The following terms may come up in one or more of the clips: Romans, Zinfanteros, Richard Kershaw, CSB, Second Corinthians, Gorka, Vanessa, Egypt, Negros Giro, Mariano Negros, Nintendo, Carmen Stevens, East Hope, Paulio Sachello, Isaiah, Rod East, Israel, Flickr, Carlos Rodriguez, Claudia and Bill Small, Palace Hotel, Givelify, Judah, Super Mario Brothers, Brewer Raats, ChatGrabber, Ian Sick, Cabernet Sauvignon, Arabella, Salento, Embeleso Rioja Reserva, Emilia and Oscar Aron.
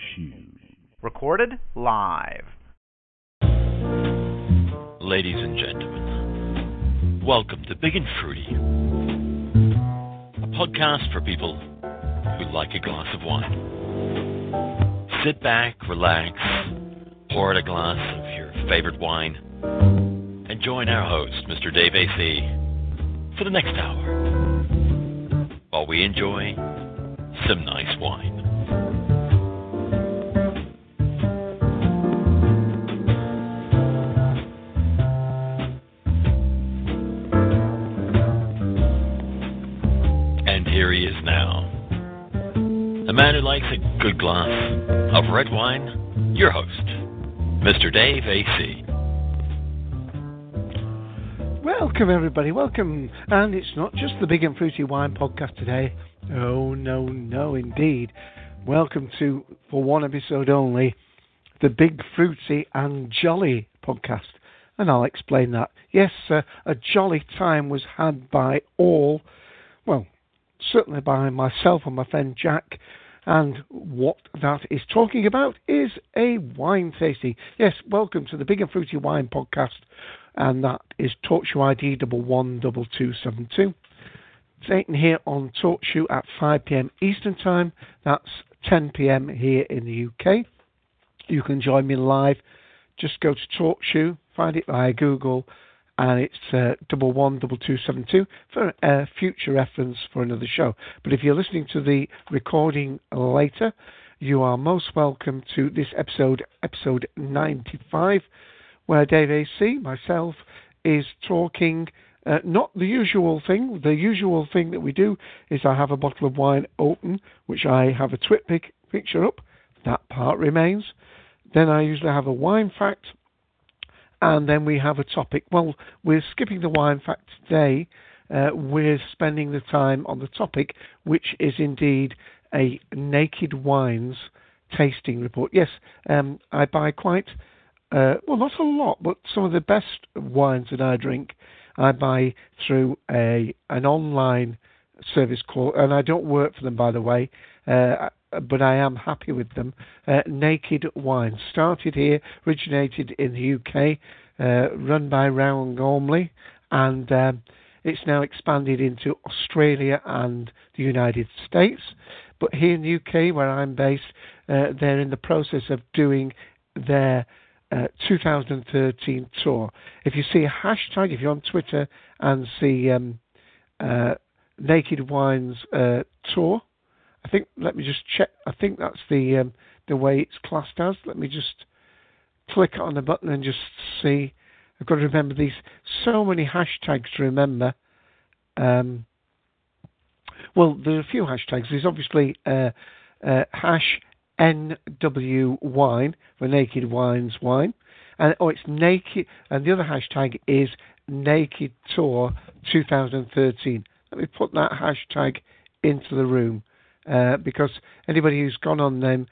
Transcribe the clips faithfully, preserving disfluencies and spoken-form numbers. TalkShoe. Recorded live. Ladies and gentlemen, welcome to Big and Fruity, a podcast for people who like a glass of wine. Sit back, relax, pour out a glass of your favorite wine, and join our host, Mister Dave A C, for the next hour, while we enjoy some nice wine. Here he is now, a man who likes a good glass of red wine, your host, Mister Dave A C. Welcome, everybody, welcome. And it's not just the Big and Fruity Wine Podcast today. Oh, no, no, indeed. Welcome to, for one episode only, the Big Fruity and Jolly Podcast. And I'll explain that. Yes, sir, a jolly time was had by all, well, certainly by myself and my friend Jack, and what that is talking about is a wine tasting. Yes, welcome to the Big and Fruity Wine Podcast, and that is TalkShoe I D one one one two two seven two. Taken here on TalkShoe at five p.m. Eastern Time, that's ten p.m. here in the U K. You can join me live, just go to TalkShoe, find it via Google, and it's uh, one one one two two seven two for uh, future reference for another show. But if you're listening to the recording later, you are most welcome to this episode, episode ninety-five, where Dave A C, myself, is talking uh, not the usual thing. The usual thing that we do is I have a bottle of wine open, which I have a Twitpic picture up. That part remains. Then I usually have a wine fact, and then we have a topic. Well, we're skipping the wine fact today. Uh, we're spending the time on the topic, which is indeed a Naked Wines tasting report. Yes, um, I buy quite, uh, well, not a lot, but some of the best wines that I drink, I buy through a an online service called, and I don't work for them, by the way, uh, but I am happy with them. Uh, Naked Wines, started here, originated in the U K, uh, run by Rowan Gormley, and um, it's now expanded into Australia and the United States. But here in the U K, where I'm based, uh, they're in the process of doing their uh, two thousand thirteen tour. If you see a hashtag, if you're on Twitter and see um, uh, Naked Wines uh, tour, I think, let me just check, I think that's the um, the way it's classed as. Let me just click on the button and just see. I've got to remember these, so many hashtags to remember. Um, well, there are a few hashtags. There's obviously uh, uh, hash N W wine for Naked Wines wine. And, oh, it's naked, and the other hashtag is Naked Tour twenty thirteen. Let me put that hashtag into the room. Uh, because anybody who's gone on them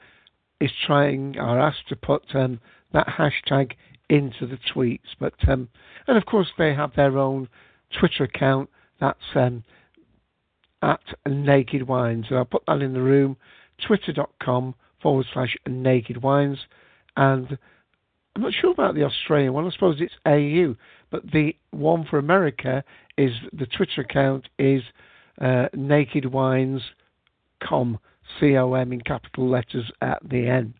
is trying or asked to put um, that hashtag into the tweets. But um, and of course they have their own Twitter account. That's um, at Naked Wines. And I'll put that in the room. Twitter.com forward slash Naked Wines. And I'm not sure about the Australian one. I suppose it's A U. But the one for America is, the Twitter account is uh, Naked Wines. com, C O M in capital letters at the end.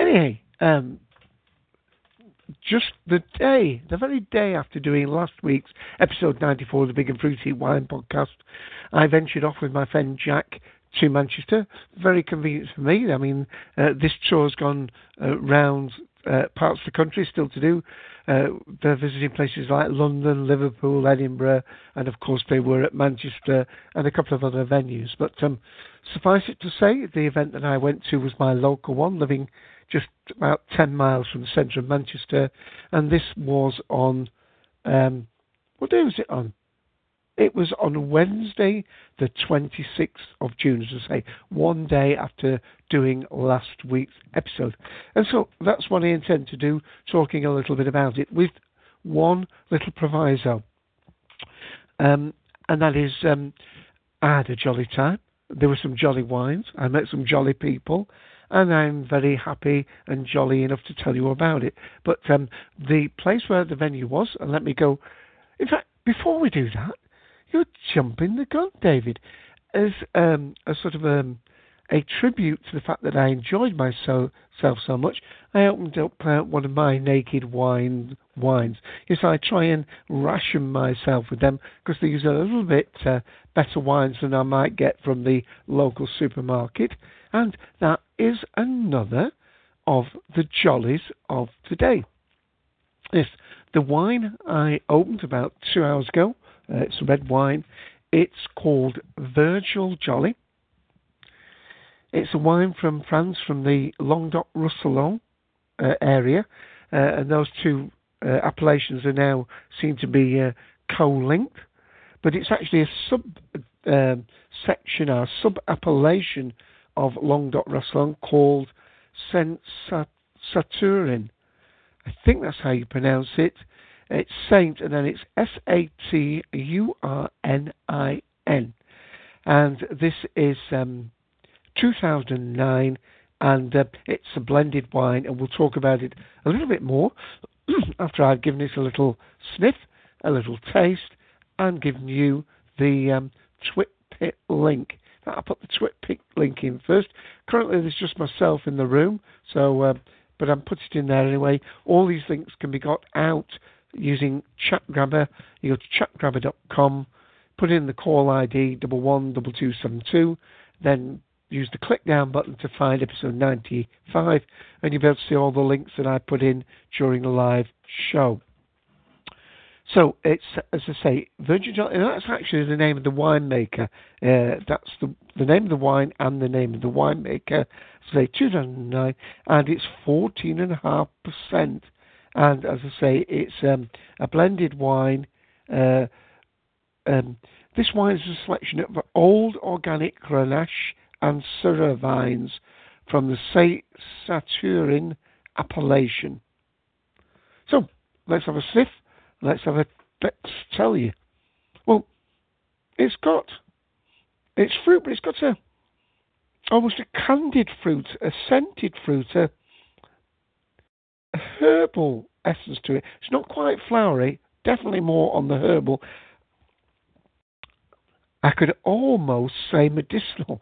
Anyway, um, just the day, the very day after doing last week's episode ninety-four of the Big and Fruity Wine Podcast, I ventured off with my friend Jack to Manchester. Very convenient for me. I mean, uh, this tour's gone uh, round uh, parts of the country, still to do. Uh, they're visiting places like London, Liverpool, Edinburgh, and of course they were at Manchester and a couple of other venues. But um, suffice it to say, the event that I went to was my local one, living just about ten miles from the centre of Manchester, and this was on, um, what day was it on? It was on Wednesday, the twenty-sixth of June, as I say, one day after doing last week's episode. And so that's what I intend to do, talking a little bit about it, with one little proviso. Um, and that is, um, I had a jolly time. there were some jolly wines. I met some jolly people, and I'm very happy and jolly enough to tell you about it. But um, the place where the venue was, and let me go... In fact, before we do that, you're jumping the gun, David, as um, a sort of um, a tribute to the fact that I enjoyed myself so much. I opened up uh, one of my Naked wine wines. Yes, I try and ration myself with them because these are a little bit uh, better wines than I might get from the local supermarket. And that is another of the jollies of today. Yes, the wine I opened about two hours ago, uh, it's a red wine. It's called Virgile Joly. It's a wine from France, from the Languedoc-Roussillon uh, area. Uh, and those two uh, appellations are now seem to be uh, co-linked. But it's actually a sub-section um, or sub-appellation of Languedoc-Roussillon called Saint-Saturnin. I think that's how you pronounce it. It's Saint, and then it's S A T U R N I N. And this is um, two thousand nine, and uh, it's a blended wine, and we'll talk about it a little bit more after I've given it a little sniff, a little taste, and given you the um, Twitpic link. I'll put the Twitpic link in first. Currently, there's just myself in the room, so... Um, but I'm putting it in there anyway. All these links can be got out using ChatGrabber. You go to chat grabber dot com, put in the call I D one one two two seven two, then use the click down button to find episode ninety-five, and you'll be able to see all the links that I put in during the live show. So it's, as I say, Virgil Joly, and that's actually the name of the winemaker. Uh, that's the, the name of the wine and the name of the winemaker. So two thousand nine, and it's fourteen point five percent. And as I say, it's um, a blended wine. Uh, um, this wine is a selection of old organic Grenache and Syrah vines from the Saint-Saturnin appellation. So let's have a sniff. Let's have a let's tell you. Well, it's got it's fruit, but it's got a almost a candied fruit, a scented fruit, a, a herbal essence to it. It's not quite flowery, definitely more on the herbal. I could almost say medicinal,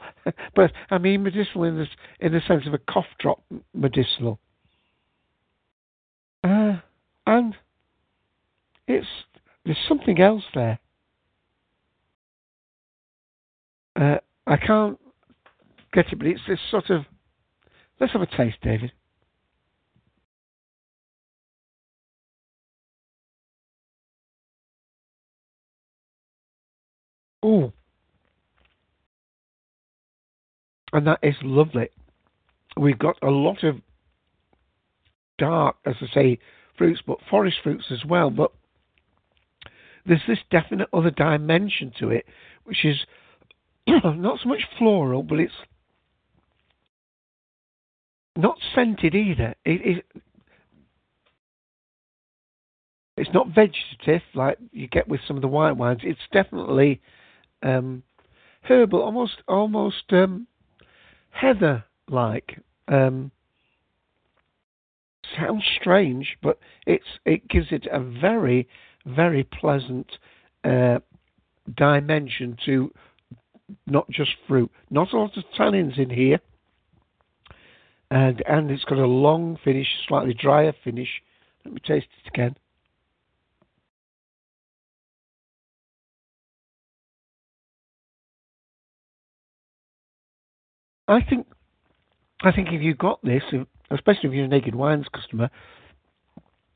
but I mean medicinal in this in the sense of a cough drop medicinal. Uh, and. It's there's something else there. Uh, I can't get it, but it's this sort of. Let's have a taste, David. Oh, and that is lovely. We've got a lot of dark, as I say, fruits, but forest fruits as well, but. There's this definite other dimension to it, which is not so much floral, but it's not scented either. It, it, it's not vegetative like you get with some of the white wines. It's definitely um, herbal, almost almost um, heather-like. Um, sounds strange, but it's it gives it a very... very pleasant uh, dimension to not just fruit. Not a lot of tannins in here, and and it's got a long finish, slightly drier finish. Let me taste it again. I think I think if you got this, especially if you're a Naked Wines customer,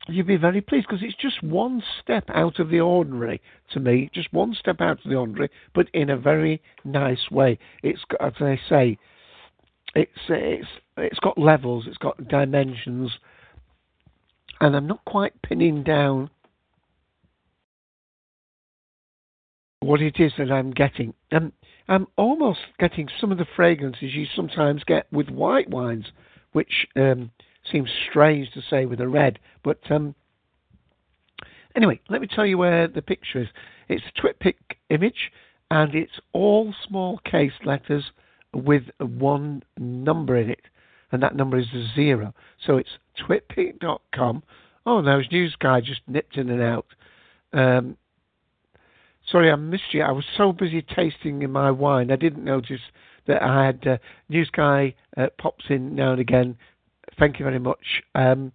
you'd be very pleased because it's just one step out of the ordinary to me, just one step out of the ordinary, but in a very nice way. It's got, as I say, it's it's it's got levels, it's got dimensions, and I'm not quite pinning down what it is that I'm getting. And I'm almost getting some of the fragrances you sometimes get with white wines, which. Um, Seems strange to say with a red, but um, anyway, let me tell you where the picture is. It's a Twitpic image, and it's all small case letters with one number in it, and that number is a zero. So it's twitpic dot com. Oh, those news guy just nipped in and out. Um, sorry, I missed you. I was so busy tasting my wine, I didn't notice that I had uh, news guy uh, pops in now and again. Thank you very much. Um,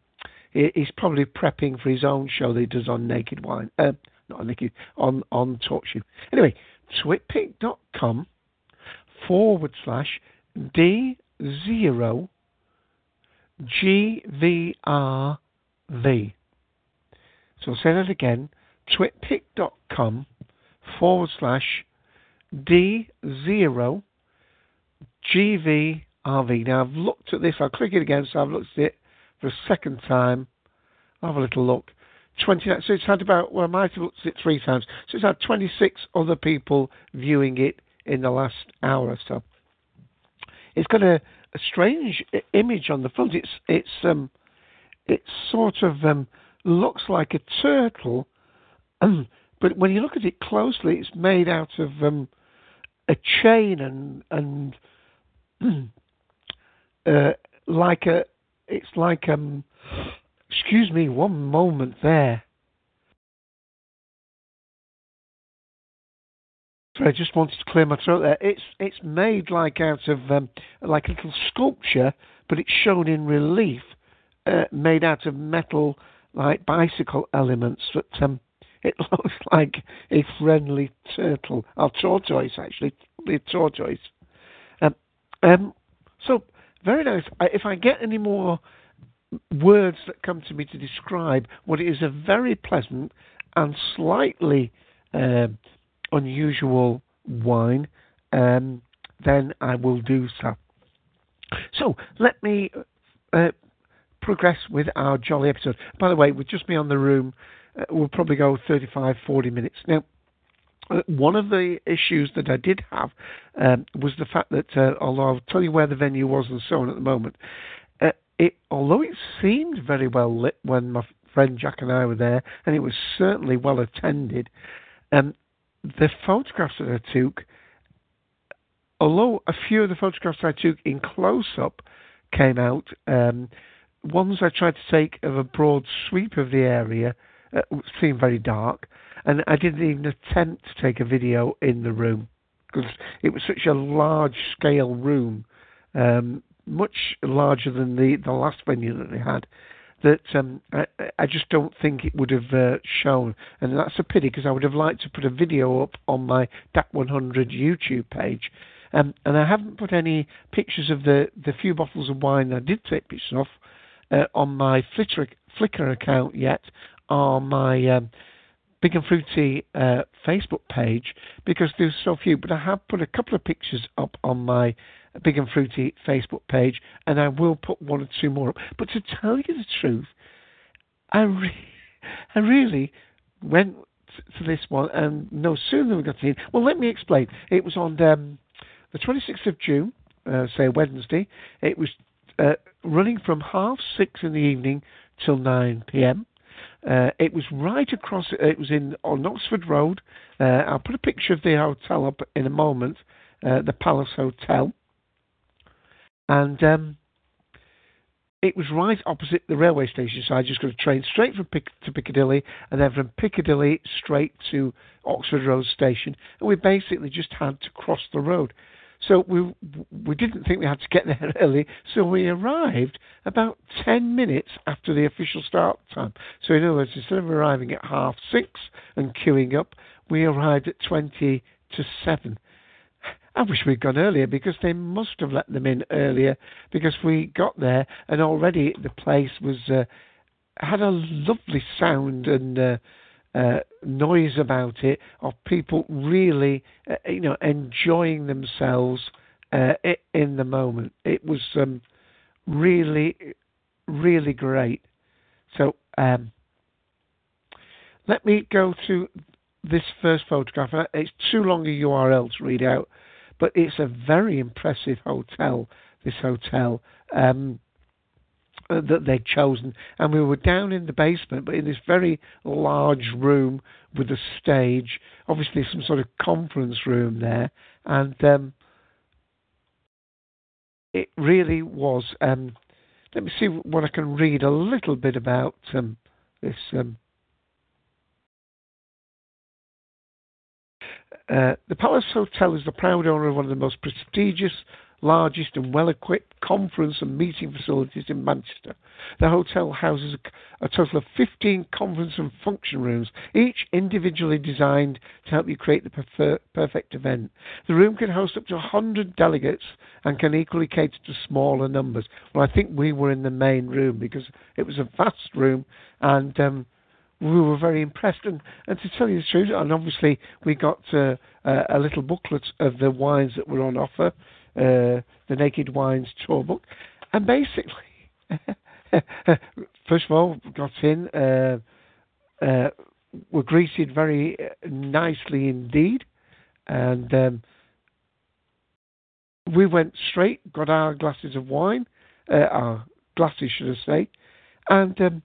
he, he's probably prepping for his own show that he does on Naked Wine. Uh, not on Naked, on, on TalkShoe. Anyway, twitpic dot com forward slash D zero G V R V. So I'll say that again. twitpic dot com forward slash D zero G V R V. Now, I've looked at this. I'll click it again, so I've looked at it for a second time. I'll have a little look. twenty-nine, so it's had about, well, I might have looked at it three times. So it's had twenty-six other people viewing it in the last hour or so. It's got a, a strange image on the front. It's it's um it sort of um looks like a turtle, but when you look at it closely, it's made out of um a chain and and uh, like a it's like um excuse me one moment there. I just wanted to clear my throat there. It's it's made like out of um, like a little sculpture, but it's shown in relief, uh, made out of metal like bicycle elements. But um, it looks like a friendly turtle, or tortoise actually, a tortoise. Um, um, so very nice. If I get any more words that come to me to describe what is a very pleasant and slightly Uh, unusual wine, um, then I will do so. So let me uh, progress with our jolly episode. By the way, with just me on the room, uh, we'll probably go thirty-five, forty minutes. Now, uh, one of the issues that I did have um, was the fact that, uh, although I'll tell you where the venue was and so on at the moment, uh, it although it seemed very well lit when my friend Jack and I were there, and it was certainly well attended, um, the photographs that I took, although a few of the photographs I took in close-up came out, um, ones I tried to take of a broad sweep of the area uh, seemed very dark, and I didn't even attempt to take a video in the room because it was such a large-scale room, um, much larger than the, the last venue that they had, that um, I, I just don't think it would have uh, shown. And that's a pity, because I would have liked to put a video up on my D A C one hundred YouTube page. Um, and I haven't put any pictures of the, the few bottles of wine I did take pictures of uh, on my Flickr, Flickr account yet, or my um, Big and Fruity uh, Facebook page, because there's so few. But I have put a couple of pictures up on my Big and Fruity Facebook page, and I will put one or two more up. But to tell you the truth, I, re- I really went to this one, and no sooner we got in. Well, let me explain. It was on um, the twenty-sixth of June, uh, say Wednesday. It was uh, running from half six in the evening till nine p.m. Uh, it was right across, it was in on Oxford Road. Uh, I'll put a picture of the hotel up in a moment, uh, the Palace Hotel. And um, it was right opposite the railway station, so I just got a train straight from Pic- to Piccadilly, and then from Piccadilly straight to Oxford Road Station. And we basically just had to cross the road. So we we didn't think we had to get there early, so we arrived about ten minutes after the official start time. So in other words, instead of arriving at half six and queuing up, we arrived at twenty to seven. I wish we'd gone earlier, because they must have let them in earlier, because we got there and already the place was uh, had a lovely sound and uh, uh, noise about it of people really, uh, you know, enjoying themselves uh, in the moment. It was um, really, really great. So um, let me go to this first photograph. It's too long a U R L to read out, but it's a very impressive hotel, this hotel. Um, uh, that they'd chosen. And we were down in the basement, but in this very large room with a stage, obviously some sort of conference room there. And um, it really was... Um, let me see what I can read a little bit about um, this... Um, Uh, the Palace Hotel is the proud owner of one of the most prestigious, largest and well-equipped conference and meeting facilities in Manchester. The hotel houses a, a total of fifteen conference and function rooms, each individually designed to help you create the prefer, perfect event. The room can host up to one hundred delegates and can equally cater to smaller numbers. Well, I think we were in the main room because it was a vast room and... Um, we were very impressed, and, and to tell you the truth, and obviously we got uh, uh, a little booklet of the wines that were on offer, uh, the Naked Wines tour book, and basically, first of all, got in, uh, uh, were greeted very nicely indeed, and um, we went straight, got our glasses of wine, uh, our glasses should I say, and... Um,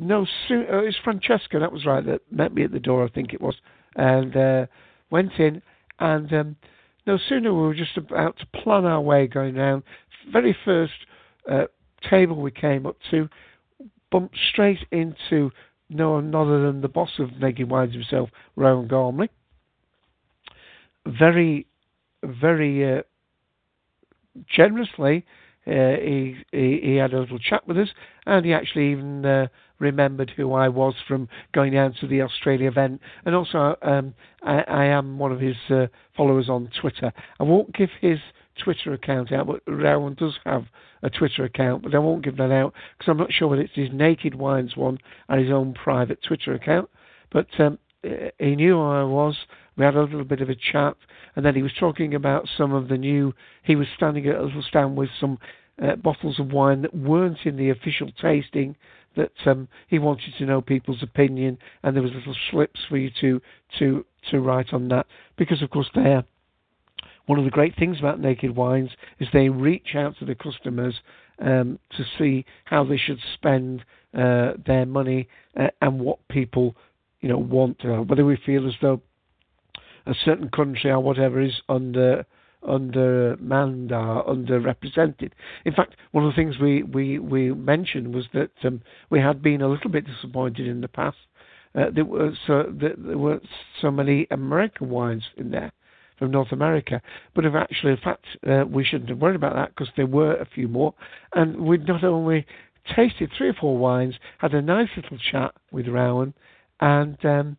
No, it was Francesca, that was right, that met me at the door, I think it was, and uh, went in, and um, no sooner we were just about to plan our way going down, very first uh, table we came up to, bumped straight into no one other than the boss of Naked Wines himself, Rowan Gormley. Very, very uh, generously, Uh, he, he he had a little chat with us, and he actually even uh, remembered who I was from going down to the Australia event. And also, um, I, I am one of his uh, followers on Twitter. I won't give his Twitter account out, but Rowan does have a Twitter account, but I won't give that out because I'm not sure whether it's his Naked Wines one and his own private Twitter account. But um, he knew who I was. We had a little bit of a chat, and then he was talking about some of the new... He was standing at a little stand with some uh, bottles of wine that weren't in the official tasting, that um, he wanted to know people's opinion, and there was little slips for you to, to, to write on that. Because, of course, they're... One of the great things about Naked Wines is they reach out to the customers um, to see how they should spend uh, their money uh, and what people you know want to know. Whether we feel as though a certain country or whatever is under under manned or underrepresented. In fact, one of the things we, we, we mentioned was that um, we had been a little bit disappointed in the past. Uh, there were so that there weren't so many American wines in there from North America, but if actually, in fact, uh, we shouldn't have worried about that because there were a few more, and we not only tasted three or four wines, had a nice little chat with Rowan, and um,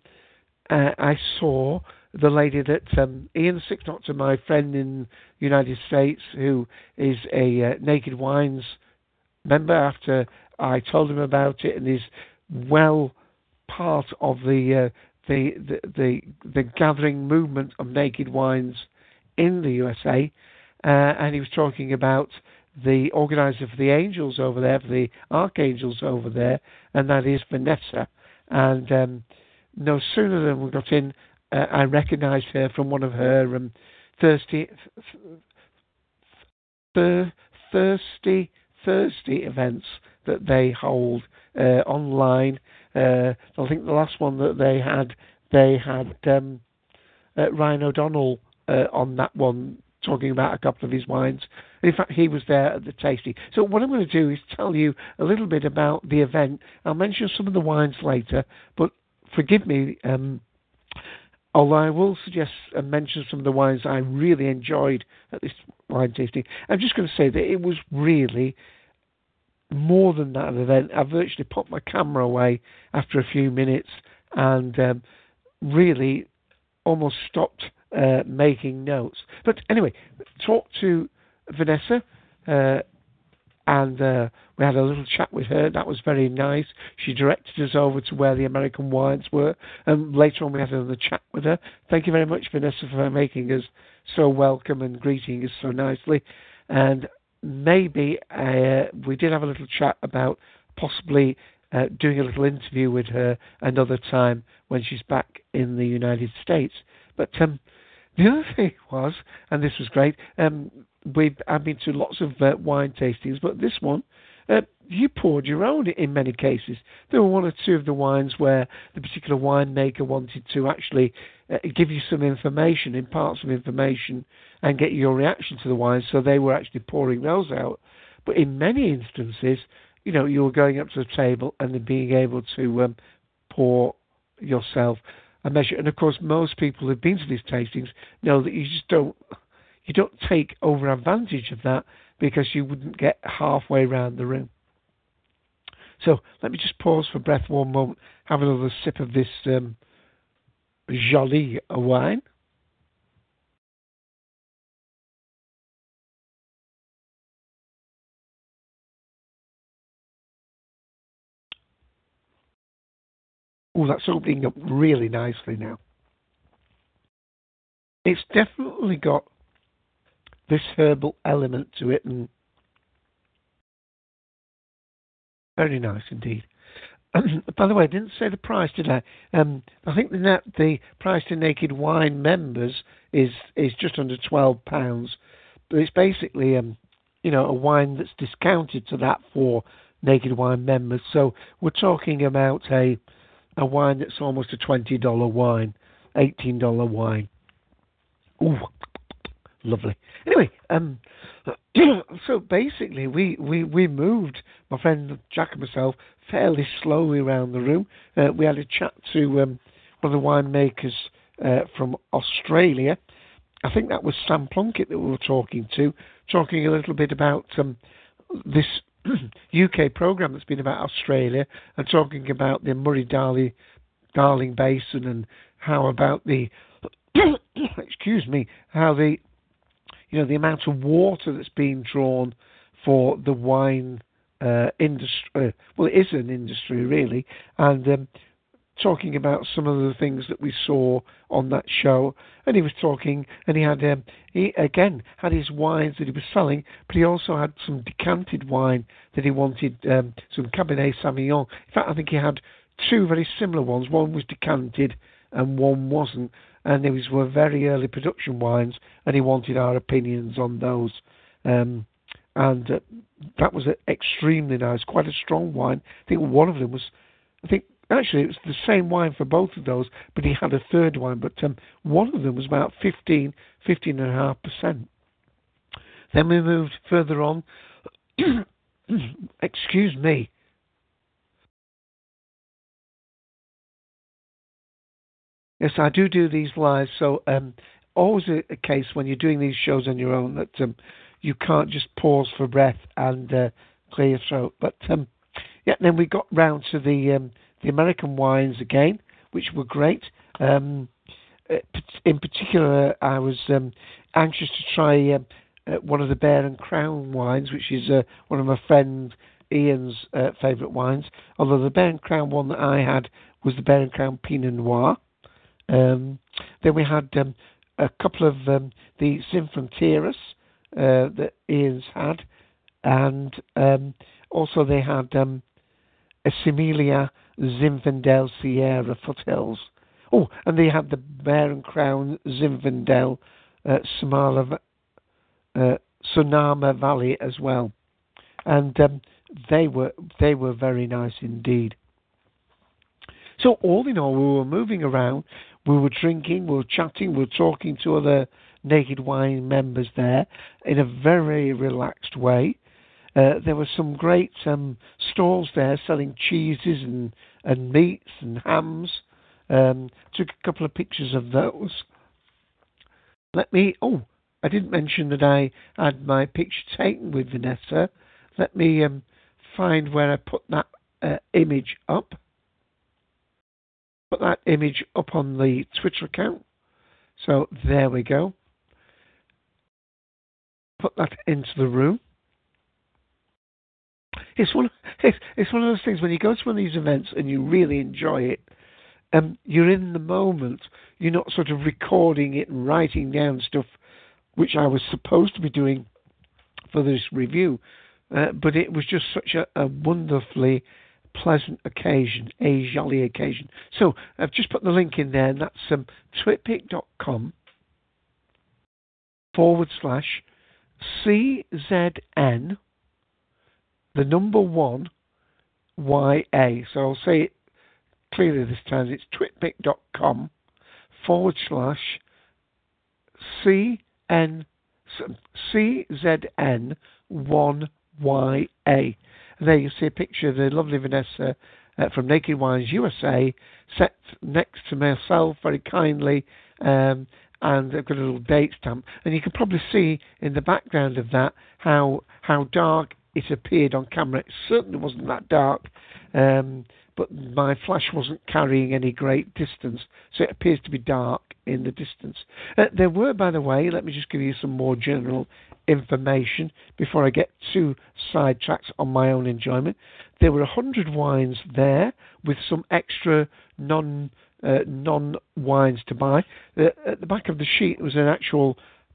uh, I saw. The lady that um, Ian Sick, to my friend in the United States, who is a uh, Naked Wines member, after I told him about it, and is well part of the, uh, the the the the gathering movement of Naked Wines in the U S A, uh, and he was talking about the organizer for the Angels over there, for the Archangels over there, and that is Vanessa. And um, no sooner than we got in. Uh, I recognised her from one of her um, thirsty, th- th- thirsty, thirsty events that they hold uh, online. Uh, I think the last one that they had, they had um, uh, Ryan O'Donnell uh, on that one, talking about a couple of his wines. In fact, he was there at the tasting. So what I'm going to do is tell you a little bit about the event. I'll mention some of the wines later, but forgive me. Um, Although I will suggest and mention some of the wines I really enjoyed at this wine tasting. I'm just going to say that it was really more than that event. I virtually popped my camera away after a few minutes and um, really almost stopped uh, making notes. But anyway, talked to Vanessa uh, and uh, we had a little chat with her. That was very nice. She directed us over to where the American wines were. And later on, we had another chat with her. Thank you very much, Vanessa, for making us so welcome and greeting us so nicely. And maybe uh, we did have a little chat about possibly uh, doing a little interview with her another time when she's back in the United States. But um, the other thing was, and this was great, um, we've I've been to lots of uh, wine tastings, but this one, uh, you poured your own in many cases. There were one or two of the wines where the particular winemaker wanted to actually uh, give you some information, impart some information, and get your reaction to the wine, so they were actually pouring those out. But in many instances, you know, you were going up to the table and then being able to um, pour yourself a measure. And, of course, most people who've been to these tastings know that you just don't, you don't take over advantage of that, because you wouldn't get halfway round the room. So let me just pause for breath one moment, have another sip of this um, Joly wine. Oh, that's opening up really nicely now. It's definitely got this herbal element to it, and very nice indeed. Um, by the way, I didn't say the price, did I? Um, I think the, the price to Naked Wine members is is just under twelve pounds, but it's basically um, you know, a wine that's discounted to that for Naked Wine members. So we're talking about a a wine that's almost a twenty dollar wine, eighteen dollar wine. Ooh. Lovely. Anyway, um, so basically we, we, we moved, my friend Jack and myself, fairly slowly around the room. Uh, we had a chat to um, one of the winemakers uh, from Australia. I think that was Sam Plunkett that we were talking to, talking a little bit about um, this U K programme that's been about Australia, and talking about the Murray-Darling Basin, and how about the, excuse me, how the, you know, the amount of water that's being drawn for the wine uh, industry. Uh, well, it is an industry, really. And um, talking about some of the things that we saw on that show. And he was talking, and he had, um, he again, had his wines that he was selling, but he also had some decanted wine that he wanted, um, some Cabernet Sauvignon. In fact, I think he had two very similar ones. One was decanted and one wasn't. And these were very early production wines, and he wanted our opinions on those. Um, and uh, that was extremely nice, quite a strong wine. I think one of them was, I think, actually it was the same wine for both of those, but he had a third wine. But um, one of them was about fifteen, fifteen point five percent. Then we moved further on. Excuse me. Yes, I do do these live, so um, always a, a case when you're doing these shows on your own that um, you can't just pause for breath and uh, clear your throat. But um, yeah, then we got round to the um, the American wines again, which were great. Um, in particular, I was um, anxious to try um, uh, one of the Bear and Crown wines, which is uh, one of my friend Ian's uh, favourite wines. Although the Bear and Crown one that I had was the Bear and Crown Pinot Noir. Um, then we had um, a couple of um, the Zinfanteros uh, that Ian's had, and um, also they had um, a Similia Zinfandel Sierra Foothills. Oh, and they had the Bear and Crown Zinfandel uh, Sonoma, uh, Sonoma Valley as well, and um, they were they were very nice indeed. So all in all, we were moving around. We were drinking, we were chatting, we were talking to other Naked Wine members there in a very relaxed way. Uh, there were some great um, stalls there selling cheeses and, and meats and hams. Um, took a couple of pictures of those. Let me... Oh, I didn't mention that I had my picture taken with Vanessa. Let me um, find where I put that uh, image up. Put that image up on the Twitter account. So there we go. Put that into the room. It's one. It's, it's one of those things when you go to one of these events and you really enjoy it. Um, you're in the moment. You're not sort of recording it and writing down stuff, which I was supposed to be doing for this review. Uh, but it was just such a, a wonderfully pleasant occasion, a jolly occasion. So I've just put the link in there, and that's um, twitpic.com forward slash CZN, the number one Y A. So I'll say it clearly this time. It's twitpic.com forward slash C N, C Z N one Y A. And there you see a picture of the lovely Vanessa uh, from Naked Wines U S A set next to myself very kindly. Um, and they've got a little date stamp. And you can probably see in the background of that how how dark it appeared on camera. It certainly wasn't that dark, um, but my flash wasn't carrying any great distance, so it appears to be dark in the distance. Uh, there were, by the way, let me just give you some more general information before I get too sidetracked on my own enjoyment. There were one hundred wines there with some extra non Uh, non-wines to buy. Uh, at the back of the sheet was an actual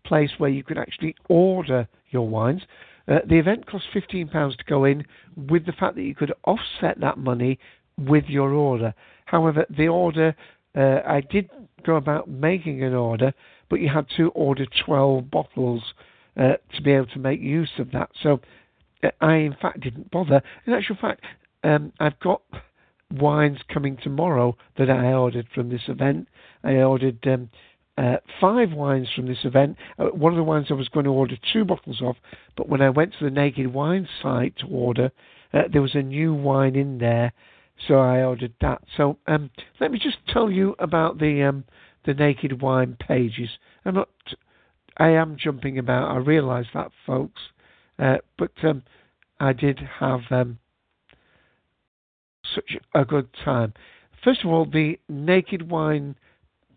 place where you could actually order your wines. Uh, the event cost fifteen pounds to go in, with the fact that you could offset that money with your order. However, the order, uh, I did go about making an order, but you had to order twelve bottles uh, to be able to make use of that. So uh, I, in fact, didn't bother. In actual fact, um, I've got wines coming tomorrow that I ordered from this event. I ordered um, uh, five wines from this event. Uh, one of the wines I was going to order two bottles of, but when I went to the Naked Wine site to order, uh, there was a new wine in there, so I ordered that. So um, let me just tell you about the um, the Naked Wine pages. I'm not, I am jumping about. I realise that, folks, uh, but um, I did have. Um, Such a good time. First of all, the Naked Wine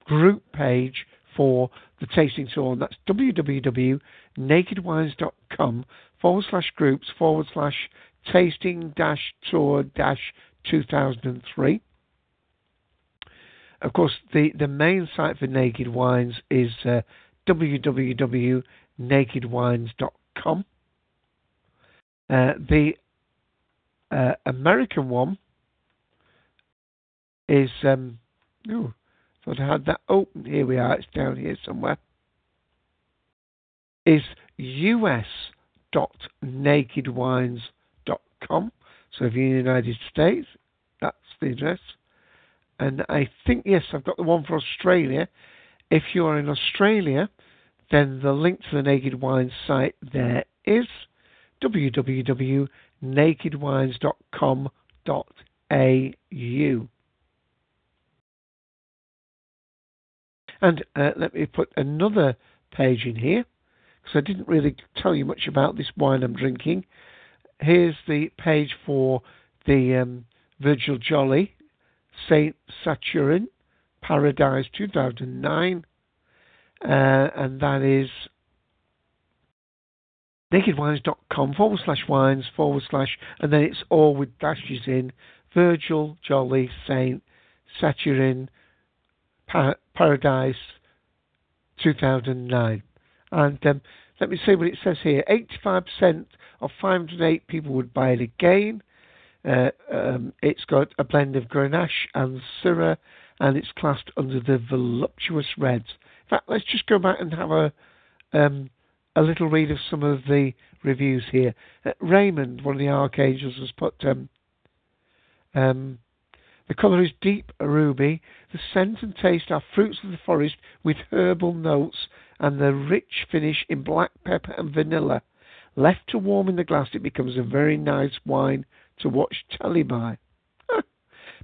group page for the tasting tour, and that's www.nakedwines.com forward slash groups forward slash tasting dash tour dash 2003. Of course, the, the main site for Naked Wines is uh, www dot naked wines dot com. Uh, the uh, American one is, um, ooh, thought I had that open. Here we are, it's down here somewhere. Is us dot naked wines dot com. So if you're in the United States, that's the address. And I think, yes, I've got the one for Australia. If you are in Australia, then the link to the Naked Wines site there is www dot naked wines dot com dot a u. And uh, let me put another page in here, because I didn't really tell you much about this wine I'm drinking. Here's the page for the um, Virgile Joly Saint-Saturnin Paradise two thousand nine, uh, and that is nakedwines.com forward slash wines forward slash, and then it's all with dashes in, Virgile Joly Saint-Saturnin Paradise two thousand nine. And um, let me see what it says here. eighty-five percent of five hundred eight people would buy it again. Uh, um, it's got a blend of Grenache and Syrah, and it's classed under the voluptuous reds. In fact, let's just go back and have a um, a little read of some of the reviews here. Uh, Raymond, one of the archangels, has put um, um the colour is deep ruby. The scent and taste are fruits of the forest with herbal notes and the rich finish in black pepper and vanilla. Left to warm in the glass, it becomes a very nice wine to watch telly by.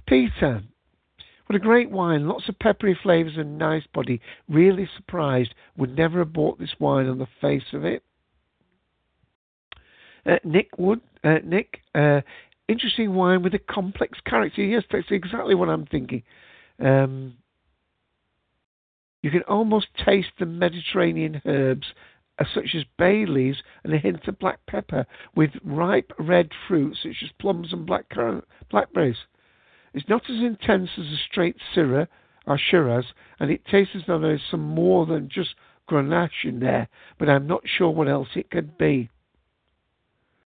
Peter, what a great wine. Lots of peppery flavours and nice body. Really surprised. Would never have bought this wine on the face of it. Uh, Nick Wood, uh, Nick, uh, interesting wine with a complex character. Yes, that's exactly what I'm thinking. Um, you can almost taste the Mediterranean herbs, uh, such as bay leaves and a hint of black pepper, with ripe red fruits such as plums and black currant, blackberries. It's not as intense as a straight Syrah or Shiraz, and it tastes as though there's some more than just Grenache in there, but I'm not sure what else it could be.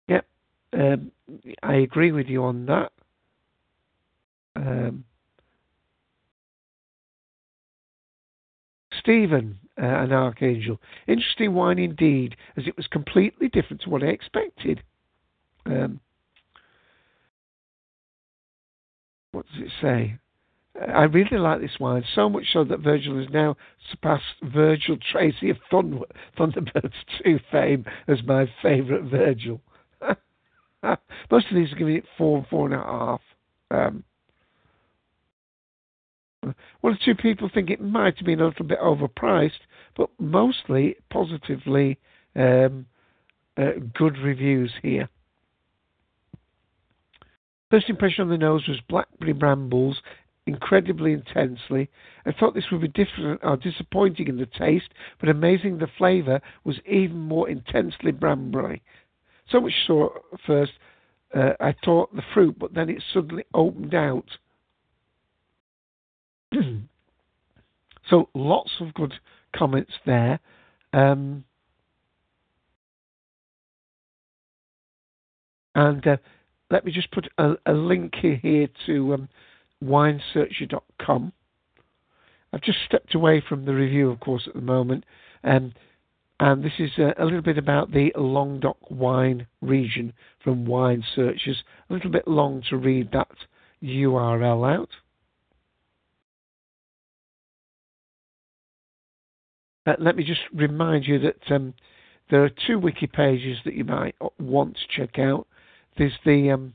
Yep. Um, I agree with you on that. Um, Stephen, uh, an archangel. Interesting wine indeed, as it was completely different to what I expected. Um, what does it say? I really like this wine, so much so that Virgile has now surpassed Virgile Tracy of Thund- Thunderbirds two fame as my favourite Virgile. Most of these are giving it four and four and a half. Um, one or two people think it might have been a little bit overpriced, but mostly positively um, uh, good reviews here. First impression on the nose was blackberry brambles, incredibly intensely. I thought this would be different or disappointing in the taste, but amazing the flavour was even more intensely brambly. So much so at first, uh, I thought the fruit, but then it suddenly opened out. So lots of good comments there. Um, and uh, let me just put a, a link here to um, wine searcher dot com. I've just stepped away from the review, of course, at the moment. Um, and this is a, a little bit about the Languedoc wine region from Wine Searchers. A little bit long to read that U R L out. Uh, let me just remind you that um, there are two wiki pages that you might want to check out. There's the um,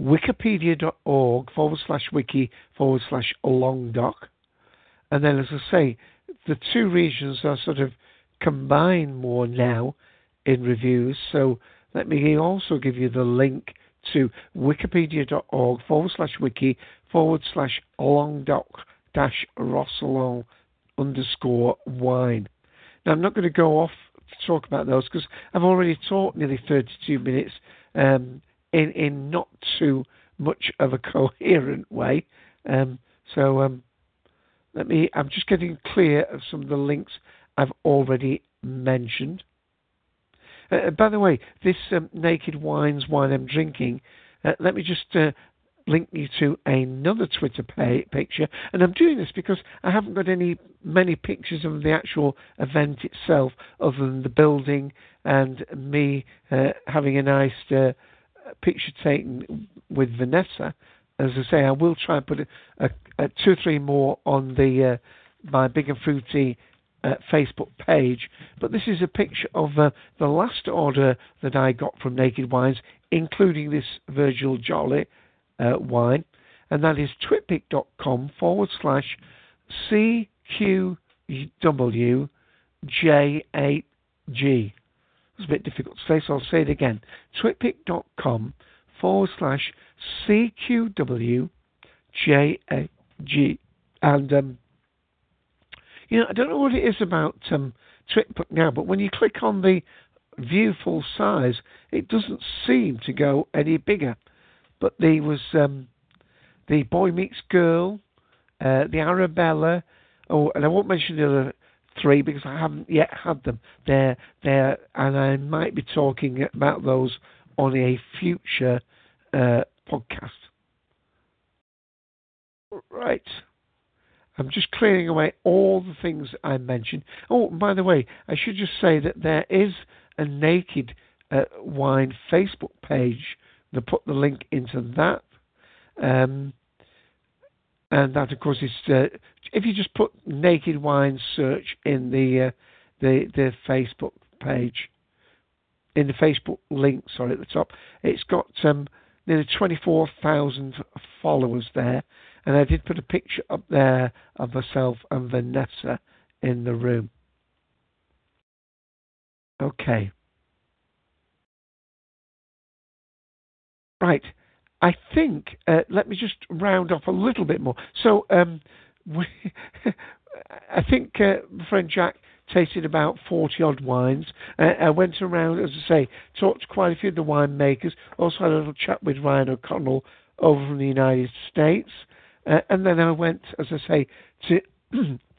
wikipedia.org forward slash wiki forward slash Languedoc. And then, as I say, the two regions are sort of combined more now in reviews. So let me also give you the link to wikipedia.org forward slash wiki forward slash Languedoc dash Roussillon underscore wine. Now, I'm not going to go off to talk about those because I've already talked nearly thirty-two minutes um, in, in not too much of a coherent way. Um, so um, let me, I'm just getting clear of some of the links I've already mentioned. Uh, by the way, this um, Naked Wines wine I'm drinking, uh, let me just... Uh, link you to another Twitter pay, picture, and I'm doing this because I haven't got any many pictures of the actual event itself, other than the building and me uh, having a nice uh, picture taken with Vanessa. As I say, I will try and put a, a, a two or three more on the uh, my Big and Fruity uh, Facebook page. But this is a picture of uh, the last order that I got from Naked Wines, including this Virgile Joly Uh, wine, and that is twitpic.com forward slash CQWJ8G. It's a bit difficult to say, so I'll say it again. twitpic.com forward slash CQWJ8G. And, um, you know, I don't know what it is about um, Twitpic now, but when you click on the view full size, it doesn't seem to go any bigger. But there was um, the Boy Meets Girl, uh, the Arabella, oh, and I won't mention the other three because I haven't yet had them. They're, they're, and I might be talking about those on a future uh, podcast. Right. I'm just clearing away all the things I mentioned. Oh, by the way, I should just say that there is a Naked uh, Wine Facebook page. They put the link into that. Um, and that, of course, is... Uh, if you just put Naked Wine search in the, uh, the the Facebook page, in the Facebook link, sorry, at the top, it's got um, nearly twenty-four thousand followers there. And I did put a picture up there of myself and Vanessa in the room. Okay. Right, I think, uh, let me just round off a little bit more. So, um, we, I think uh, my friend Jack tasted about forty-odd wines. Uh, I went around, as I say, talked to quite a few of the winemakers, also had a little chat with Ryan O'Donnell over from the United States. Uh, and then I went, as I say, to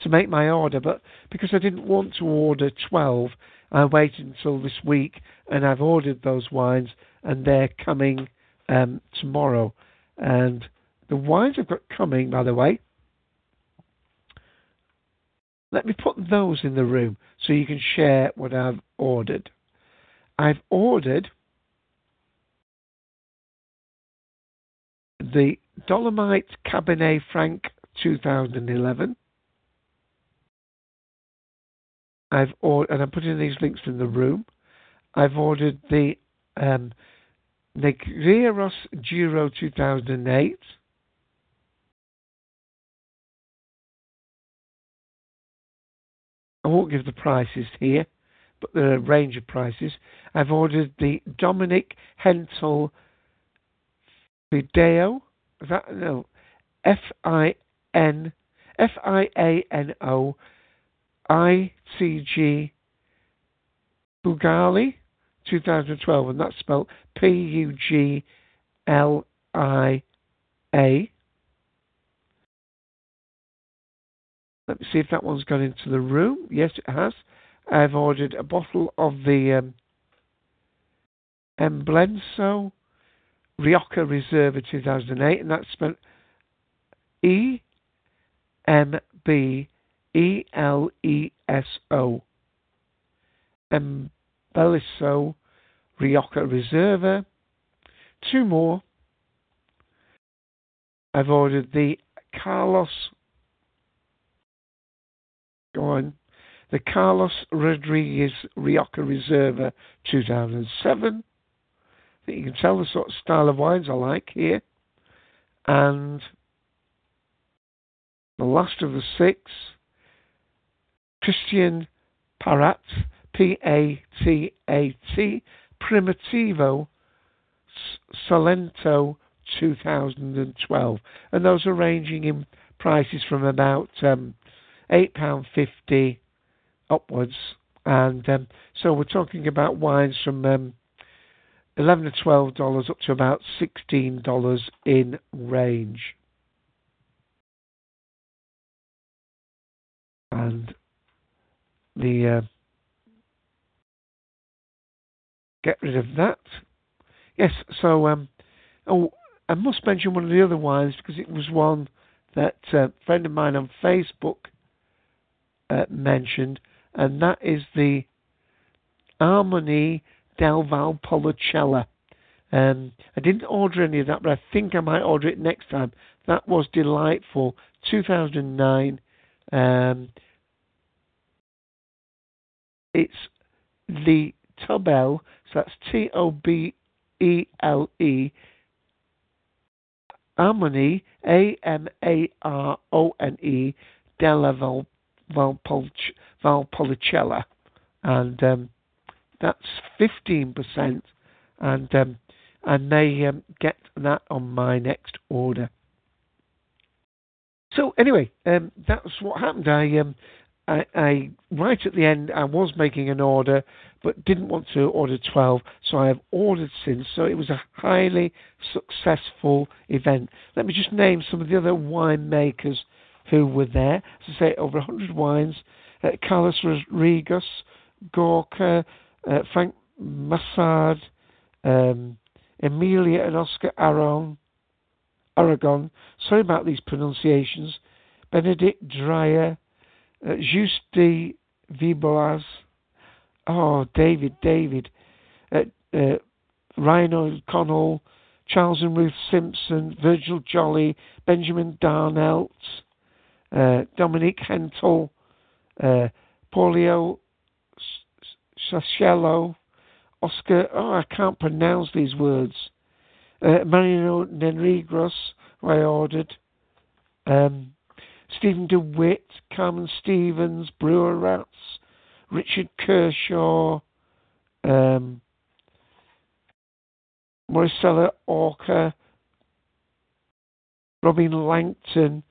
to make my order, but because I didn't want to order twelve, I waited until this week, and I've ordered those wines, and they're coming... Um, tomorrow. And the wines I've got coming, by the way, let me put those in the room so you can share what I've ordered. I've ordered the Dolomite Cabernet Franc two thousand eleven. I've or- and I'm putting these links in the room. I've ordered the um, Negros Giro two thousand eight. I won't give the prices here, but there are a range of prices. I've ordered the Dominic Hentel Fidéo. Is that no? F I N F I A N O I C G Pugali twenty twelve, and that's spelled P U G L I A. Let me see if that one's gone into the room. Yes, it has. I've ordered a bottle of the um, Embeleso Rioja Reserva two thousand eight, and that's spelled E M B E L E S O. Embeleso Rioja Reserva. Two more. I've ordered the Carlos... Go on. The Carlos Rodriguez Rioja Reserva two thousand seven. I think you can tell the sort of style of wines I like here. And the last of the six, Christian Parat, P A T A T, Primitivo Salento two thousand twelve. And those are ranging in prices from about... Um, eight pounds fifty upwards, and um, so we're talking about wines from um, eleven to twelve dollars up to about sixteen dollars in range. And the uh, get rid of that. Yes, so um, oh, I must mention one of the other wines because it was one that uh, a friend of mine on Facebook Uh, mentioned, and that is the Amarone della Valpolicella. Um, I didn't order any of that, but I think I might order it next time. That was delightful. two thousand nine. Um, it's the Tubel, so that's T O B E L E. Amarone, A M A R O N E, della Valpolicella. Valpolicella, and um, that's fifteen percent, and um, I may um, get that on my next order. So anyway, um, that's what happened. I, um, I, I right at the end, I was making an order, but didn't want to order twelve, so I have ordered since. So it was a highly successful event. Let me just name some of the other winemakers who were there. As I say, over one hundred wines. Uh, Carlos Rodriguez, Gorka, uh, Frank Massard, um, Emilia and Oscar Aron, Aragon, sorry about these pronunciations, Benedict Dreyer, uh, Juste Viboas, oh, David, David, uh, uh, Ryan O'Donnell, Charles and Ruth Simpson, Virgile Joly, Benjamin Darnelt, Uh, Dominic Hentel, uh, Paulio Sachello, Oscar, oh, I can't pronounce these words, uh, Mariano Negros, who I ordered, um, Stephen DeWitt, Carmen Stevens, Brewer Raats, Richard Kershaw, um, Maricela Orca, Robin Langton,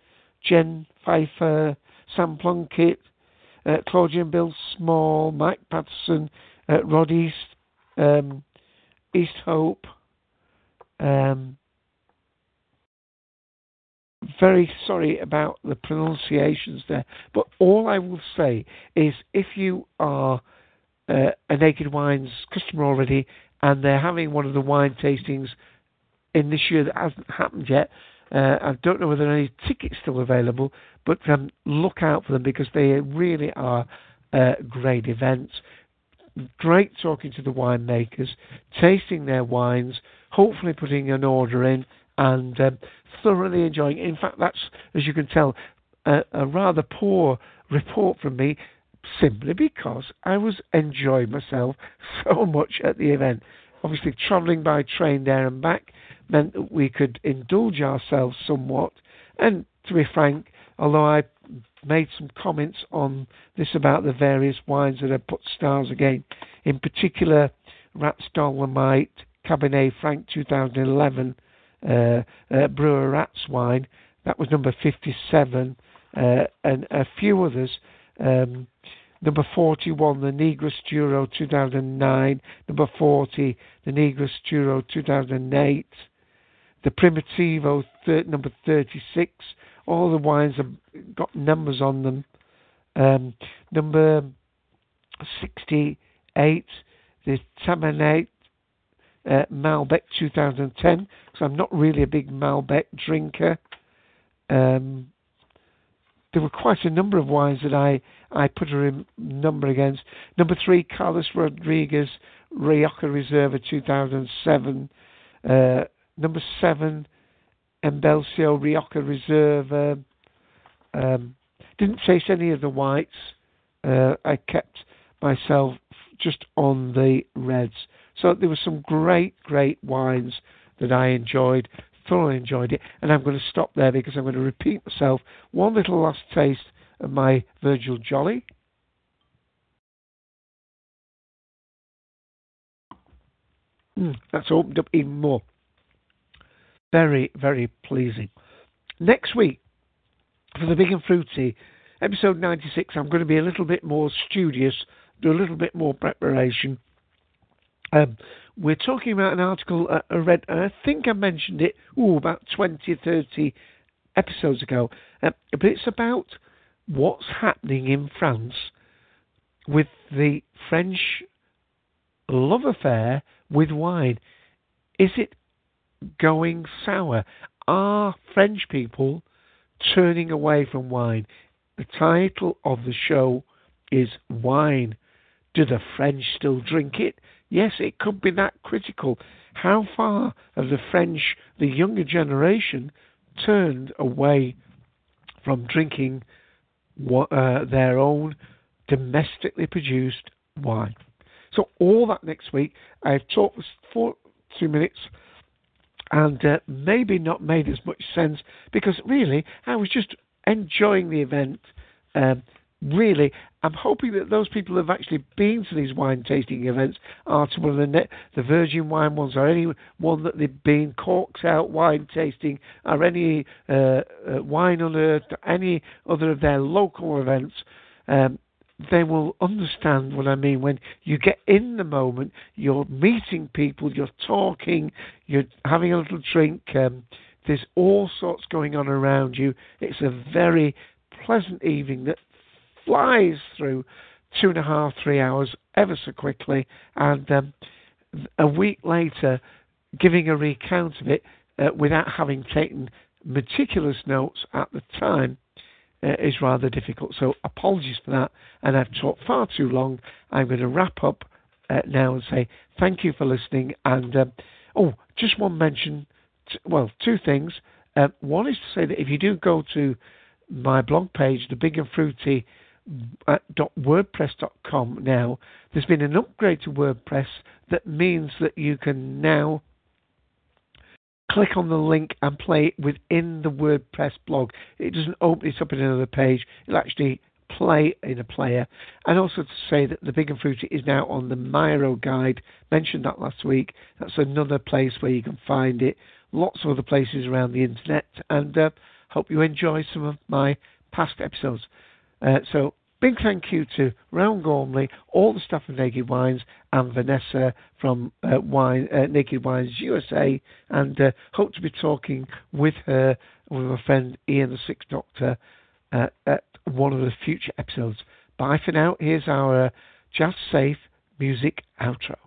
Jen Pfeiffer, Sam Plunkett, uh, Claudia and Bill Small, Mike Patterson, uh, Rod East, um, East Hope, um, very sorry about the pronunciations there, but all I will say is if you are uh, a Naked Wines customer already and they're having one of the wine tastings in this year that hasn't happened yet, Uh, I don't know whether there are any tickets still available, but um, look out for them because they really are uh, great events. Great talking to the winemakers, tasting their wines, hopefully putting an order in, and um, thoroughly enjoying it. In fact, that's, as you can tell, a, a rather poor report from me, simply because I was enjoying myself so much at the event. Obviously, travelling by train there and back meant that we could indulge ourselves somewhat. And to be frank, although I made some comments on this about the various wines that had put stars again, in particular Raats Dolomite Cabernet Franc twenty eleven uh, uh, Brewer Raats wine, that was number fifty-seven, uh, and a few others, um, number forty-one, the Negros Giro two thousand nine, number forty, the Negros Giro two thousand eight, the Primitivo thir- number thirty-six, all the wines have got numbers on them, um, number sixty-eight, the Tamanate uh, Malbec twenty ten, because I'm not really a big Malbec drinker. Um, there were quite a number of wines that I, I put a rem- number against. Number three, Carlos Rodriguez Rioja Reserva two thousand seven. Uh, number seven, Embeleso Rioja Reserva. Um, didn't taste any of the whites. Uh, I kept myself just on the reds. So there were some great, great wines that I enjoyed, thoroughly enjoyed it, and I'm going to stop there because I'm going to repeat myself. One little last taste of my Virgile Joly. Mm, that's opened up even more. Very, very pleasing. Next week, for the Big and Fruity, episode ninety-six, I'm going to be a little bit more studious, do a little bit more preparation. Um, we're talking about an article uh, I read, and I think I mentioned it ooh, about twenty, thirty episodes ago, uh, but it's about what's happening in France with the French love affair with wine. Is it going sour? Are French people turning away from wine? The title of the show is Wine. Do the French still drink it? Yes, it could be that critical. How far have the French, the younger generation, turned away from drinking what, uh, their own domestically produced wine? So all that next week. I've talked for two minutes and uh, maybe not made as much sense because really I was just enjoying the event. Um, Really, I'm hoping that those people who have actually been to these wine tasting events are to one of the ne- the Virgin Wine ones, or any one that they've been, Cork's Out Wine Tasting, or any uh, uh, Wine Unearthed, or any other of their local events. Um, they will understand what I mean. When you get in the moment, you're meeting people, you're talking, you're having a little drink. Um, there's all sorts going on around you. It's a very pleasant evening that flies through two and a half, three hours ever so quickly, and um, a week later, giving a recount of it uh, without having taken meticulous notes at the time uh, is rather difficult. So apologies for that, and I've talked far too long. I'm going to wrap up uh, now and say thank you for listening. And um, oh, just one mention, t- well, two things. Uh, one is to say that if you do go to my blog page, the Big and Fruity .wordpress dot com now, there's been an upgrade to WordPress that means that you can now click on the link and play it within the WordPress blog. It doesn't open it up in another page. It'll actually play in a player. And also to say that the Big and Fruity is now on the Myro Guide. Mentioned that last week. That's another place where you can find it. Lots of other places around the internet. And uh, hope you enjoy some of my past episodes. Uh, so big thank you to Rowan Gormley, all the staff of Naked Wines, and Vanessa from uh, Wine, uh, Naked Wines U S A, and uh, hope to be talking with her, with my friend Ian the Sick Doctor, uh, at one of the future episodes. Bye for now. Here's our uh, jazz safe music outro.